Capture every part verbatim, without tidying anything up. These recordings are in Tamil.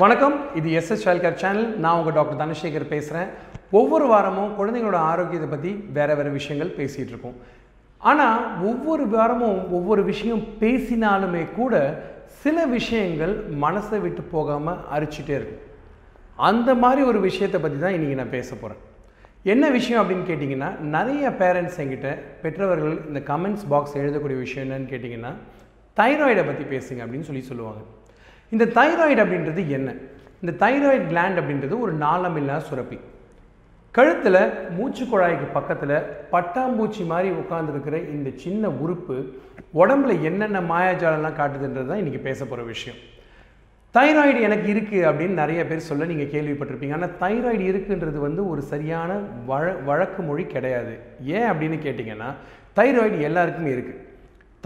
வணக்கம், இது எஸ்எஸ் சைல்ட் கேர் சேனல். நான் உங்கள் டாக்டர் தனசேகர் பேசுகிறேன். ஒவ்வொரு வாரமும் குழந்தைங்களோட ஆரோக்கியத்தை பற்றி வேறு வேறு விஷயங்கள் பேசிகிட்டு இருக்கோம். ஆனால் ஒவ்வொரு வாரமும் ஒவ்வொரு விஷயம் பேசினாலுமே கூட சில விஷயங்கள் மனசை விட்டு போகாமல் அரிச்சிட்டே இருக்கும். அந்த மாதிரி ஒரு விஷயத்தை பற்றி தான் இன்றைக்கி நான் பேச போகிறேன். என்ன விஷயம் அப்படின்னு கேட்டிங்கன்னா, நிறைய பேரண்ட்ஸ் என்கிட்ட பெற்றவர்கள் இந்த கமெண்ட்ஸ் பாக்ஸ் எழுதக்கூடிய விஷயம் என்னன்னு கேட்டிங்கன்னா, தைராய்டை பற்றி பேசுங்க அப்படின்னு சொல்லி சொல்லுவாங்க. இந்த தைராய்டு அப்படின்றது என்ன? இந்த தைராய்டு கிளாண்ட் அப்படின்றது ஒரு நாளமில்லா சுரப்பி. கழுத்தில் மூச்சு குழாய்க்கு பக்கத்தில் பட்டாம்பூச்சி மாதிரி உட்கார்ந்துருக்கிற இந்த சின்ன உறுப்பு உடம்புல என்னென்ன மாயாஜாலம்லாம் காட்டுதுன்றது தான் இன்றைக்கி பேச போகிற விஷயம். தைராய்டு எனக்கு இருக்குது அப்படின்னு நிறைய பேர் சொல்ல நீங்கள் கேள்விப்பட்டிருப்பீங்க. ஆனால் தைராய்டு இருக்குன்றது வந்து ஒரு சரியான வழ வழக்கு மொழி கிடையாது. ஏன் அப்படின்னு கேட்டிங்கன்னா, தைராய்டு எல்லாருக்குமே இருக்குது.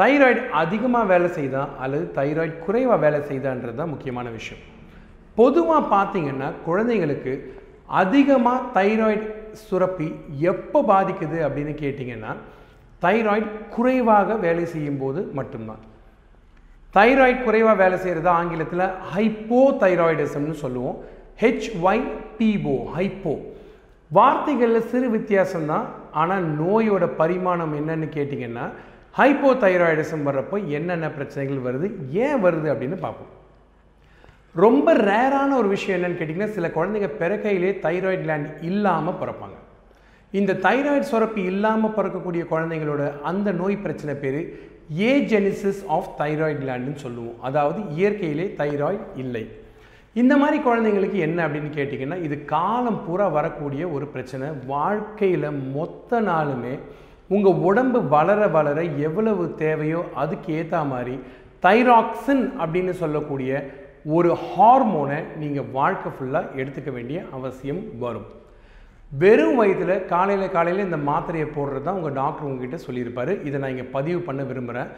தைராய்டு அதிகமாக வேலை செய்தா அல்லது தைராய்டு குறைவாக வேலை செய்தான்றது தான் முக்கியமான விஷயம். பொதுவாக பார்த்திங்கன்னா, குழந்தைங்களுக்கு அதிகமாக தைராய்டு சுரப்பி எப்போ பாதிக்குது அப்படின்னு கேட்டிங்கன்னா, தைராய்டு குறைவாக வேலை செய்யும் போது மட்டும்தான். தைராய்டு குறைவாக வேலை செய்கிறது ஆங்கிலத்தில் ஹைப்போ தைராய்டிசம்னு சொல்லுவோம். H Y P O, hypo. வார்த்தைகளில் சிறு வித்தியாசம்தான். ஆனால் நோயோட பரிமாணம் என்னன்னு கேட்டிங்கன்னா, ஹைப்போ தைராய்டிசம் வர்றப்போ என்னென்ன பிரச்சனைகள் வருது, ஏன் வருது அப்படின்னு பார்ப்போம். ரொம்ப ரேரான ஒரு விஷயம் என்னென்னு கேட்டிங்கன்னா, சில குழந்தைங்க பிறக்கையிலே தைராய்டு கிளாண்ட் இல்லாமல் பிறப்பாங்க. இந்த தைராய்டு சுரப்பி இல்லாமல் பிறக்கக்கூடிய குழந்தைங்களோட அந்த நோய் பிரச்சனை பேர் ஏஜெனிசிஸ் ஆஃப் தைராய்டு கிளாண்டுன்னு சொல்லுவோம். அதாவது இயற்கையிலே தைராய்டு இல்லை. இந்த மாதிரி குழந்தைங்களுக்கு என்ன அப்படின்னு கேட்டிங்கன்னா, இது காலம் பூரா வரக்கூடிய ஒரு பிரச்சனை. வாழ்க்கையில் மொத்த நாளுமே உங்கள் உடம்பு வளர வளர எவ்வளவு தேவையோ அதுக்கு ஏற்ற மாதிரி தைராக்சின் அப்படின்னு சொல்லக்கூடிய ஒரு ஹார்மோனை நீங்கள் வாழ்க்கை ஃபுல்லாக எடுத்துக்க வேண்டிய அவசியம் வரும். வெறும் வயிற்றில் காலையில் காலையில் இந்த மாத்திரையை போடுறது தான் உங்கள் டாக்டர் உங்ககிட்ட சொல்லியிருப்பார். இதை நான் இங்கே பதிவு பண்ண விரும்புகிறேன்.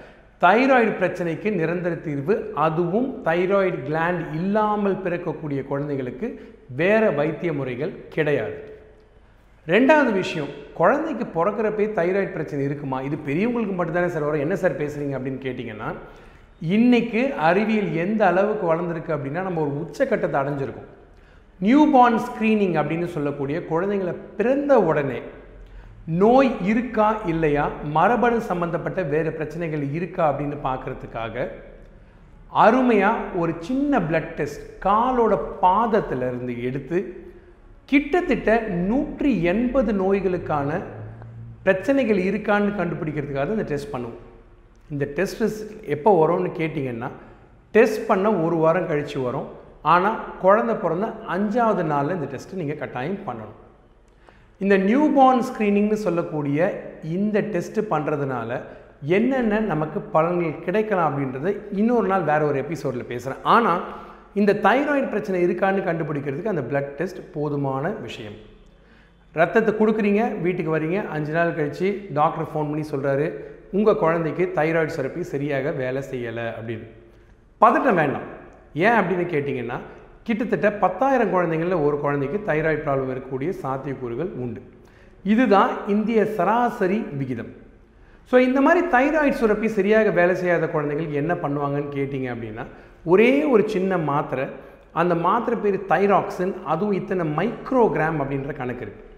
தைராய்டு பிரச்சனைக்கு நிரந்தர தீர்வு, அதுவும் தைராய்டு கிளாண்ட் இல்லாமல் பிறக்கக்கூடிய குழந்தைகளுக்கு வேறு வைத்திய முறைகள் கிடையாது. ரெண்டாவது விஷயம், குழந்தைக்கு பிறக்கிறப்பே தைராய்டு பிரச்சனை இருக்குமா? இது பெரியவங்களுக்கு மட்டும்தானே சார் வரும், என்ன சார் பேசுகிறீங்க அப்படின்னு கேட்டிங்கன்னா, இன்றைக்கு அறிவியல் எந்த அளவுக்கு வளர்ந்துருக்கு அப்படின்னா, நம்ம ஒரு உச்சக்கட்டத்தை அடைஞ்சிருக்கோம். நியூபார்ன் ஸ்க்ரீனிங் அப்படின்னு சொல்லக்கூடிய குழந்தைங்களை பிறந்த உடனே நோய் இருக்கா இல்லையா, மரபணு சம்பந்தப்பட்ட வேறு பிரச்சனைகள் இருக்கா அப்படின்னு பார்க்குறதுக்காக அருமையாக ஒரு சின்ன பிளட் டெஸ்ட் காலோட பாதத்திலிருந்து எடுத்து கிட்டத்தட்ட நூற்றி எண்பது நோய்களுக்கான பிரச்சனைகள் இருக்கான்னு கண்டுபிடிக்கிறதுக்காக இந்த டெஸ்ட் பண்ணுவோம். இந்த டெஸ்ட் எப்போ வரும்னு கேட்டிங்கன்னா, டெஸ்ட் பண்ண ஒரு வாரம் கழித்து வரும். ஆனால் குழந்தை பிறந்த அஞ்சாவது நாளில் இந்த டெஸ்ட்டை நீங்கள் கட்டாயம் பண்ணணும். இந்த நியூபார்ன் ஸ்க்ரீனிங்னு சொல்லக்கூடிய இந்த டெஸ்ட்டு பண்ணுறதுனால என்னென்ன நமக்கு பலன்கள் கிடைக்கலாம் அப்படின்றத இன்னொரு நாள் வேறு ஒரு எபிசோடில் பேசுகிறேன். ஆனால் இந்த தைராய்டு பிரச்சனை இருக்கான்னு கண்டுபிடிக்கிறதுக்கு அந்த பிளட் டெஸ்ட் போதுமான விஷயம். ரத்தத்தை கொடுக்குறீங்க, வீட்டுக்கு வரீங்க, அஞ்சு நாள் கழித்து டாக்டர் ஃபோன் பண்ணி சொல்கிறாரு, உங்கள் குழந்தைக்கு தைராய்டு சுரப்பி சரியாக வேலை செய்யலை அப்படின்னு. பதட்டம் வேண்டாம். ஏன் அப்படின்னு கேட்டிங்கன்னா, கிட்டத்தட்ட பத்தாயிரம் குழந்தைங்களில் ஒரு குழந்தைக்கு தைராய்டு ப்ராப்ளம் இருக்கக்கூடிய சாத்தியக்கூறுகள் உண்டு. இதுதான் இந்திய சராசரி விகிதம். ஸோ இந்த மாதிரி தைராய்டு சுரப்பி சரியாக வேலை செய்யாத குழந்தைகள் என்ன பண்ணுவாங்கன்னு கேட்டிங்க அப்படின்னா, ஒரே ஒரு சின்ன மாத்திரை, அந்த மாத்திரை பேர் தைராக்சின். அதுவும் இத்தனை மைக்ரோகிராம் அப்படின்ற கணக்கு இருக்குது.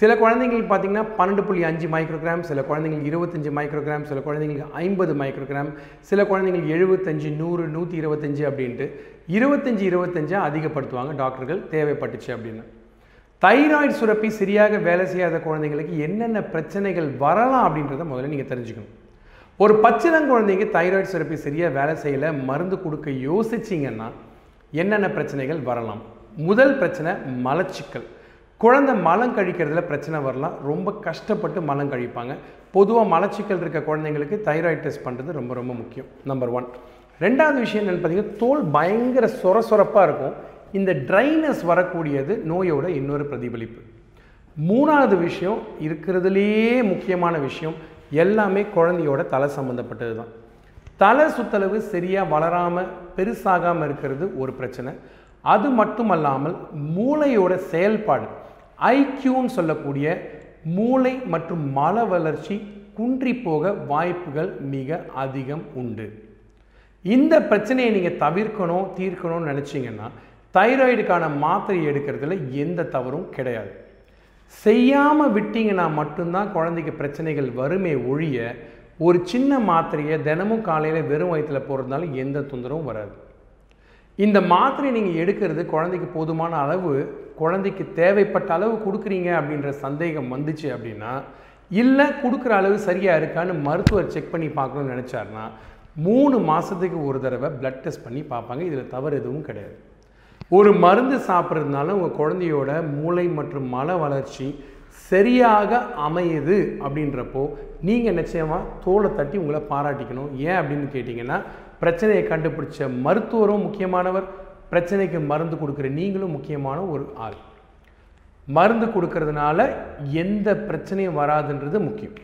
சில குழந்தைங்களுக்கு பார்த்திங்கன்னா பன்னெண்டு புள்ளி அஞ்சு மைக்ரோகிராம், சில குழந்தைங்களுக்கு இருபத்தஞ்சி மைக்ரோகிராம், சில குழந்தைங்களுக்கு ஐம்பது மைக்ரோகிராம், சில குழந்தைங்களுக்கு எழுபத்தஞ்சி, நூறு, நூற்றி இருபத்தஞ்சி அப்படின்ட்டு இருபத்தஞ்சி இருபத்தஞ்சா அதிகப்படுத்துவாங்க டாக்டர்கள் தேவைப்பட்டுச்சு அப்படின்னு. தைராய்டு சுரப்பி சரியாக வேலை செய்யாத குழந்தைங்களுக்கு என்னென்ன பிரச்சனைகள் வரலாம் அப்படின்றத முதல்ல நீங்கள் தெரிஞ்சுக்கணும். ஒரு பச்சிளம் குழந்தைக்கு தைராய்டு சுரப்பி சரியாக வேலை செய்யலை, மருந்து கொடுக்க யோசிச்சிங்கன்னா என்னென்ன பிரச்சனைகள் வரலாம்? முதல் பிரச்சனை மலச்சிக்கல். குழந்தை மலம் கழிக்கிறதுல பிரச்சனை வரலாம். ரொம்ப கஷ்டப்பட்டு மலம் கழிப்பாங்க. பொதுவாக மலச்சிக்கல் இருக்க குழந்தைங்களுக்கு தைராய்டு டெஸ்ட் பண்ணுறது ரொம்ப ரொம்ப முக்கியம், நம்பர் ஒன். ரெண்டாவது விஷயம் என்னென்னு பார்த்தீங்கன்னா, தோல் பயங்கர சொர சொரப்பாக இருக்கும். இந்த ட்ரைனஸ் வரக்கூடியது நோயோட இன்னொரு பிரதிபலிப்பு. மூணாவது விஷயம், இருக்கிறதுலேயே முக்கியமான விஷயம், எல்லாமே குழந்தையோட தலை சம்மந்தப்பட்டது தான். தலை சுற்றளவு சரியாக வளராமல் பெருசாகாமல் இருக்கிறது ஒரு பிரச்சனை. அது மட்டுமல்லாமல் மூளையோட செயல்பாடு, ஐக்கியூன்னு சொல்லக்கூடிய மூளை மற்றும் மன வளர்ச்சி குன்றி போக வாய்ப்புகள் மிக அதிகம் உண்டு. இந்த பிரச்சனையை நீங்கள் தவிர்க்கணும், தீர்க்கணும்னு நினச்சிங்கன்னா தைராய்டுக்கான மாத்திரை எடுக்கிறதுல எந்த தவறும் கிடையாது. செய்யாமல் விட்டிங்கன்னா மட்டும்தான் குழந்தைக்கு பிரச்சனைகள் வருமே ஒழிய, ஒரு சின்ன மாத்திரையை தினமும் காலையில் வெறும் வயிற்றில் போடுறதுனால எந்த தொந்தரவும் வராது. இந்த மாத்திரை நீங்கள் எடுக்கிறது குழந்தைக்கு போதுமான அளவு, குழந்தைக்கு தேவைப்பட்ட அளவு கொடுக்குறீங்க அப்படின்ற சந்தேகம் வந்துச்சு அப்படின்னா, இல்லை கொடுக்குற அளவு சரியாக இருக்கான்னு மருத்துவர் செக் பண்ணி பார்க்கணும்னு நினச்சாருன்னா, மூணு மாதத்துக்கு ஒரு தடவை பிளட் டெஸ்ட் பண்ணி பார்ப்பாங்க. இதில் தவறு எதுவும் கிடையாது. ஒரு மருந்து சாப்பிட்றதுனால உங்கள் குழந்தையோட மூளை மற்றும் மன வளர்ச்சி சரியாக அமையுது அப்படின்றப்போ நீங்கள் நிச்சயமாக தோலை தட்டி உங்களை பாராட்டிக்கணும். ஏன் அப்படின்னு கேட்டிங்கன்னா, பிரச்சனையை கண்டுபிடிச்ச மருத்துவரும் முக்கியமானவர், பிரச்சனைக்கு மருந்து கொடுக்குற நீங்களும் முக்கியமான ஒரு ஆள். மருந்து கொடுக்கறதுனால எந்த பிரச்சனையும் வராதுன்றது முக்கியம்.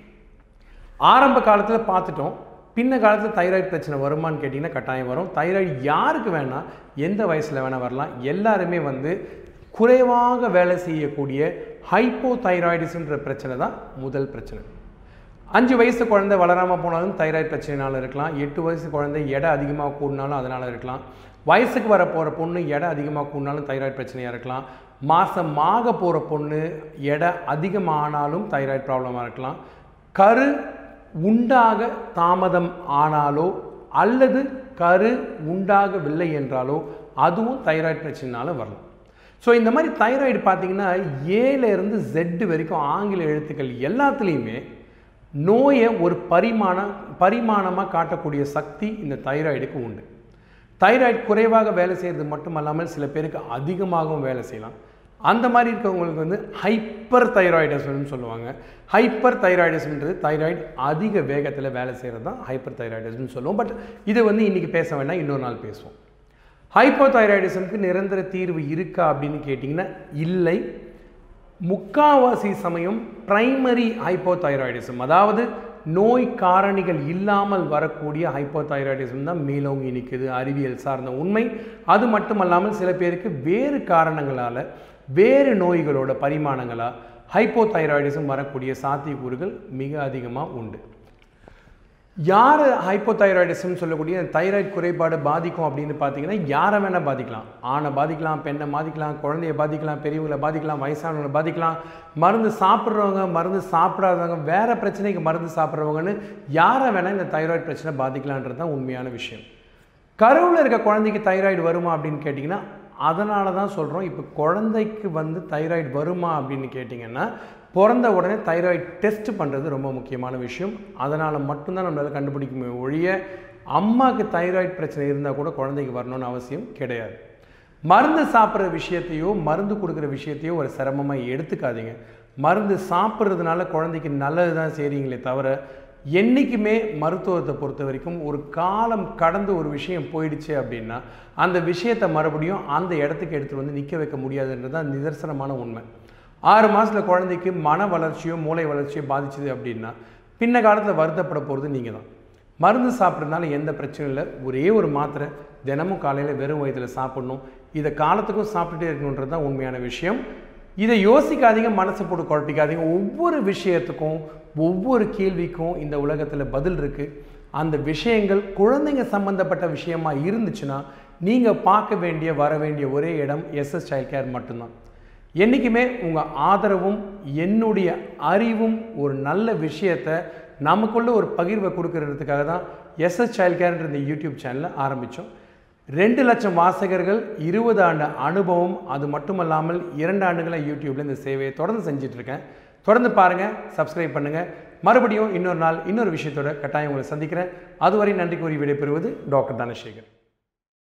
ஆரம்ப காலத்தில் பார்த்துட்டோம், பின்ன காலத்தில் தைராய்டு பிரச்சனை வருமானு கேட்டிங்கன்னா கட்டாயம் வரும். தைராய்டு யாருக்கு வேணால், எந்த வயசில் வேணால் வரலாம். எல்லாருமே வந்து குறைவாக வேலை செய்யக்கூடிய ஹைப்போ தைராய்டிஸ்ன்ற பிரச்சனை தான் முதல் பிரச்சனை. அஞ்சு வயசு குழந்தை வளராமல் போனாலும் தைராய்டு பிரச்சனைனால இருக்கலாம். எட்டு வயசு குழந்தை எடை அதிகமாக கூடினாலும் அதனால் இருக்கலாம். வயசுக்கு வர போகிற பொண்ணு எடை அதிகமாக கூடினாலும் தைராய்டு பிரச்சனையாக இருக்கலாம். மாதமாக போகிற பொண்ணு எடை அதிகமானாலும் தைராய்டு ப்ராப்ளமாக இருக்கலாம். கரு உண்டாக தாமதம் ஆனாலோ அல்லது கரு உண்டாகவில்லை என்றாலோ அதுவும் தைராய்டு பிரச்சனைனால வரலாம். ஸோ இந்த மாதிரி தைராய்டு பார்த்திங்கன்னா ஏலேருந்து ஜெட்டு வரைக்கும் ஆங்கில எழுத்துக்கள் எல்லாத்துலேயுமே நோயை ஒரு பரிமாண பரிமாணமாக காட்டக்கூடிய சக்தி இந்த தைராய்டுக்கு உண்டு. தைராய்டு குறைவாக வேலை செய்கிறது மட்டுமல்லாமல் சில பேருக்கு அதிகமாகவும் வேலை செய்யலாம். அந்த மாதிரி இருக்கவங்களுக்கு வந்து ஹைப்பர் தைராய்டிசம்னு சொல்லுவாங்க. ஹைப்பர் தைராய்டிசம்ன்றது தைராய்டு அதிக வேகத்தில் வேலை செய்கிறது தான் ஹைப்பர் தைராய்டிசம்னு சொல்லுவோம். பட் இதை வந்து இன்றைக்கி பேச வேண்டாம், இன்னொரு நாள் பேசுவோம். ஹைப்போ தைராய்டிசம்க்கு நிரந்தர தீர்வு இருக்கா அப்படின்னு கேட்டிங்கன்னா இல்லை. முக்காவாசி சமயம் பிரைமரி ஹைப்போ தைராய்டிசம், அதாவது நோய் காரணிகள் இல்லாமல் வரக்கூடிய ஹைப்போ தைராய்டிசம் தான் மேலோங்கி நிற்குது, அறிவியல் சார்ந்த உண்மை. அது மட்டுமல்லாமல் சில பேருக்கு வேறு காரணங்களால், வேறு நோய்களோட பரிமாணங்களாக ஹைப்போ தைராய்டிசம் வரக்கூடிய சாத்தியக்கூறுகள் மிக அதிகமாக உண்டு. யார் ஹைப்போ தைராய்டிசம்னு சொல்லக்கூடிய தைராய்டு குறைபாடு பாதிக்கும் அப்படின்னு பார்த்தீங்கன்னா, யாரை வேணால் பாதிக்கலாம். ஆணை பாதிக்கலாம், பெண்ணை பாதிக்கலாம், குழந்தைய பாதிக்கலாம், பெரியவங்களை பாதிக்கலாம், வயசானவங்களை பாதிக்கலாம். மருந்து சாப்பிட்றவங்க, மருந்து சாப்பிடாதவங்க, வேறு பிரச்சனைக்கு மருந்து சாப்பிட்றவங்கன்னு யாரை வேணால் இந்த தைராய்டு பிரச்சனை பாதிக்கலான்றது தான் உண்மையான விஷயம். கருவில் இருக்க குழந்தைக்கு தைராய்டு வருமா அப்படின்னு கேட்டிங்கன்னா, அதனால தான் சொல்கிறோம். இப்போ குழந்தைக்கு வந்து தைராய்டு வருமா அப்படின்னு கேட்டிங்கன்னா, பிறந்த உடனே தைராய்டு டெஸ்ட் பண்ணுறது ரொம்ப முக்கியமான விஷயம். அதனால் மட்டும்தான் நம்மளால் கண்டுபிடிக்க ஒழிய, அம்மாவுக்கு தைராய்டு பிரச்சனை இருந்தால் கூட குழந்தைக்கு வரணும்னு அவசியம் கிடையாது. மருந்து சாப்பிட்ற விஷயத்தையோ மருந்து கொடுக்குற விஷயத்தையோ ஒரு சிரமமாக எடுத்துக்காதீங்க. மருந்து சாப்பிட்றதுனால குழந்தைக்கு நல்லது தான் செய்கிறீங்களே தவிர, என்றைக்குமே மருத்துவத்தை பொறுத்த வரைக்கும் ஒரு காலம் கடந்து ஒரு விஷயம் போயிடுச்சு அப்படின்னா அந்த விஷயத்தை மறுபடியும் அந்த இடத்துக்கு எடுத்துகிட்டு வந்து நிற்க வைக்க முடியாதுன்றது தான் நிதர்சனமான உண்மை. ஆறு மாதத்தில் குழந்தைக்கு மன வளர்ச்சியோ மூளை வளர்ச்சியோ பாதிச்சுது அப்படின்னா பின்ன காலத்தில் வருத்தப்பட போகிறது நீங்கள் தான். மருந்து சாப்பிட்றதுனால எந்த பிரச்சனையும் இல்லை. ஒரே ஒரு மாத்திரை தினமும் காலையில் வெறும் வயிற்றில் சாப்பிடணும். இதை காலத்துக்கும் சாப்பிட்டுட்டே இருக்கணுன்றது தான் உண்மையான விஷயம். இதை யோசிக்காதீங்க, மனசை போட்டு குழப்பிக்காதீங்க. ஒவ்வொரு விஷயத்துக்கும் ஒவ்வொரு கேள்விக்கும் இந்த உலகத்தில் பதில் இருக்குது. அந்த விஷயங்கள் குழந்தைங்க சம்பந்தப்பட்ட விஷயமா இருந்துச்சுன்னா நீங்கள் பார்க்க வேண்டிய வர வேண்டிய ஒரே இடம் எஸ்எஸ் சைல்ட் கேர் மட்டும்தான். என்றைக்குமே உங்கள் ஆதரவும் என்னுடைய அறிவும் ஒரு நல்ல விஷயத்தை நமக்குள்ளே ஒரு பகிர்வை கொடுக்கறதுக்காக தான் எஸ்எஸ் சைல்ட் கேர்ன்ற இந்த யூடியூப் சேனலை ஆரம்பித்தோம். ரெண்டு லட்சம் வாசகர்கள், இருபது ஆண்டு அனுபவம், அது மட்டுமல்லாமல் இரண்டு ஆண்டுகளாக யூடியூப்பில் இந்த சேவையை தொடர்ந்து செஞ்சிட்ருக்கேன். தொடர்ந்து பாருங்கள், சப்ஸ்கிரைப் பண்ணுங்கள். மறுபடியும் இன்னொரு நாள் இன்னொரு விஷயத்தோட கட்டாயம் உங்களை சந்திக்கிறேன். அதுவரை நன்றி கூறி விடைபெறுவது டாக்டர் தனசேகர்.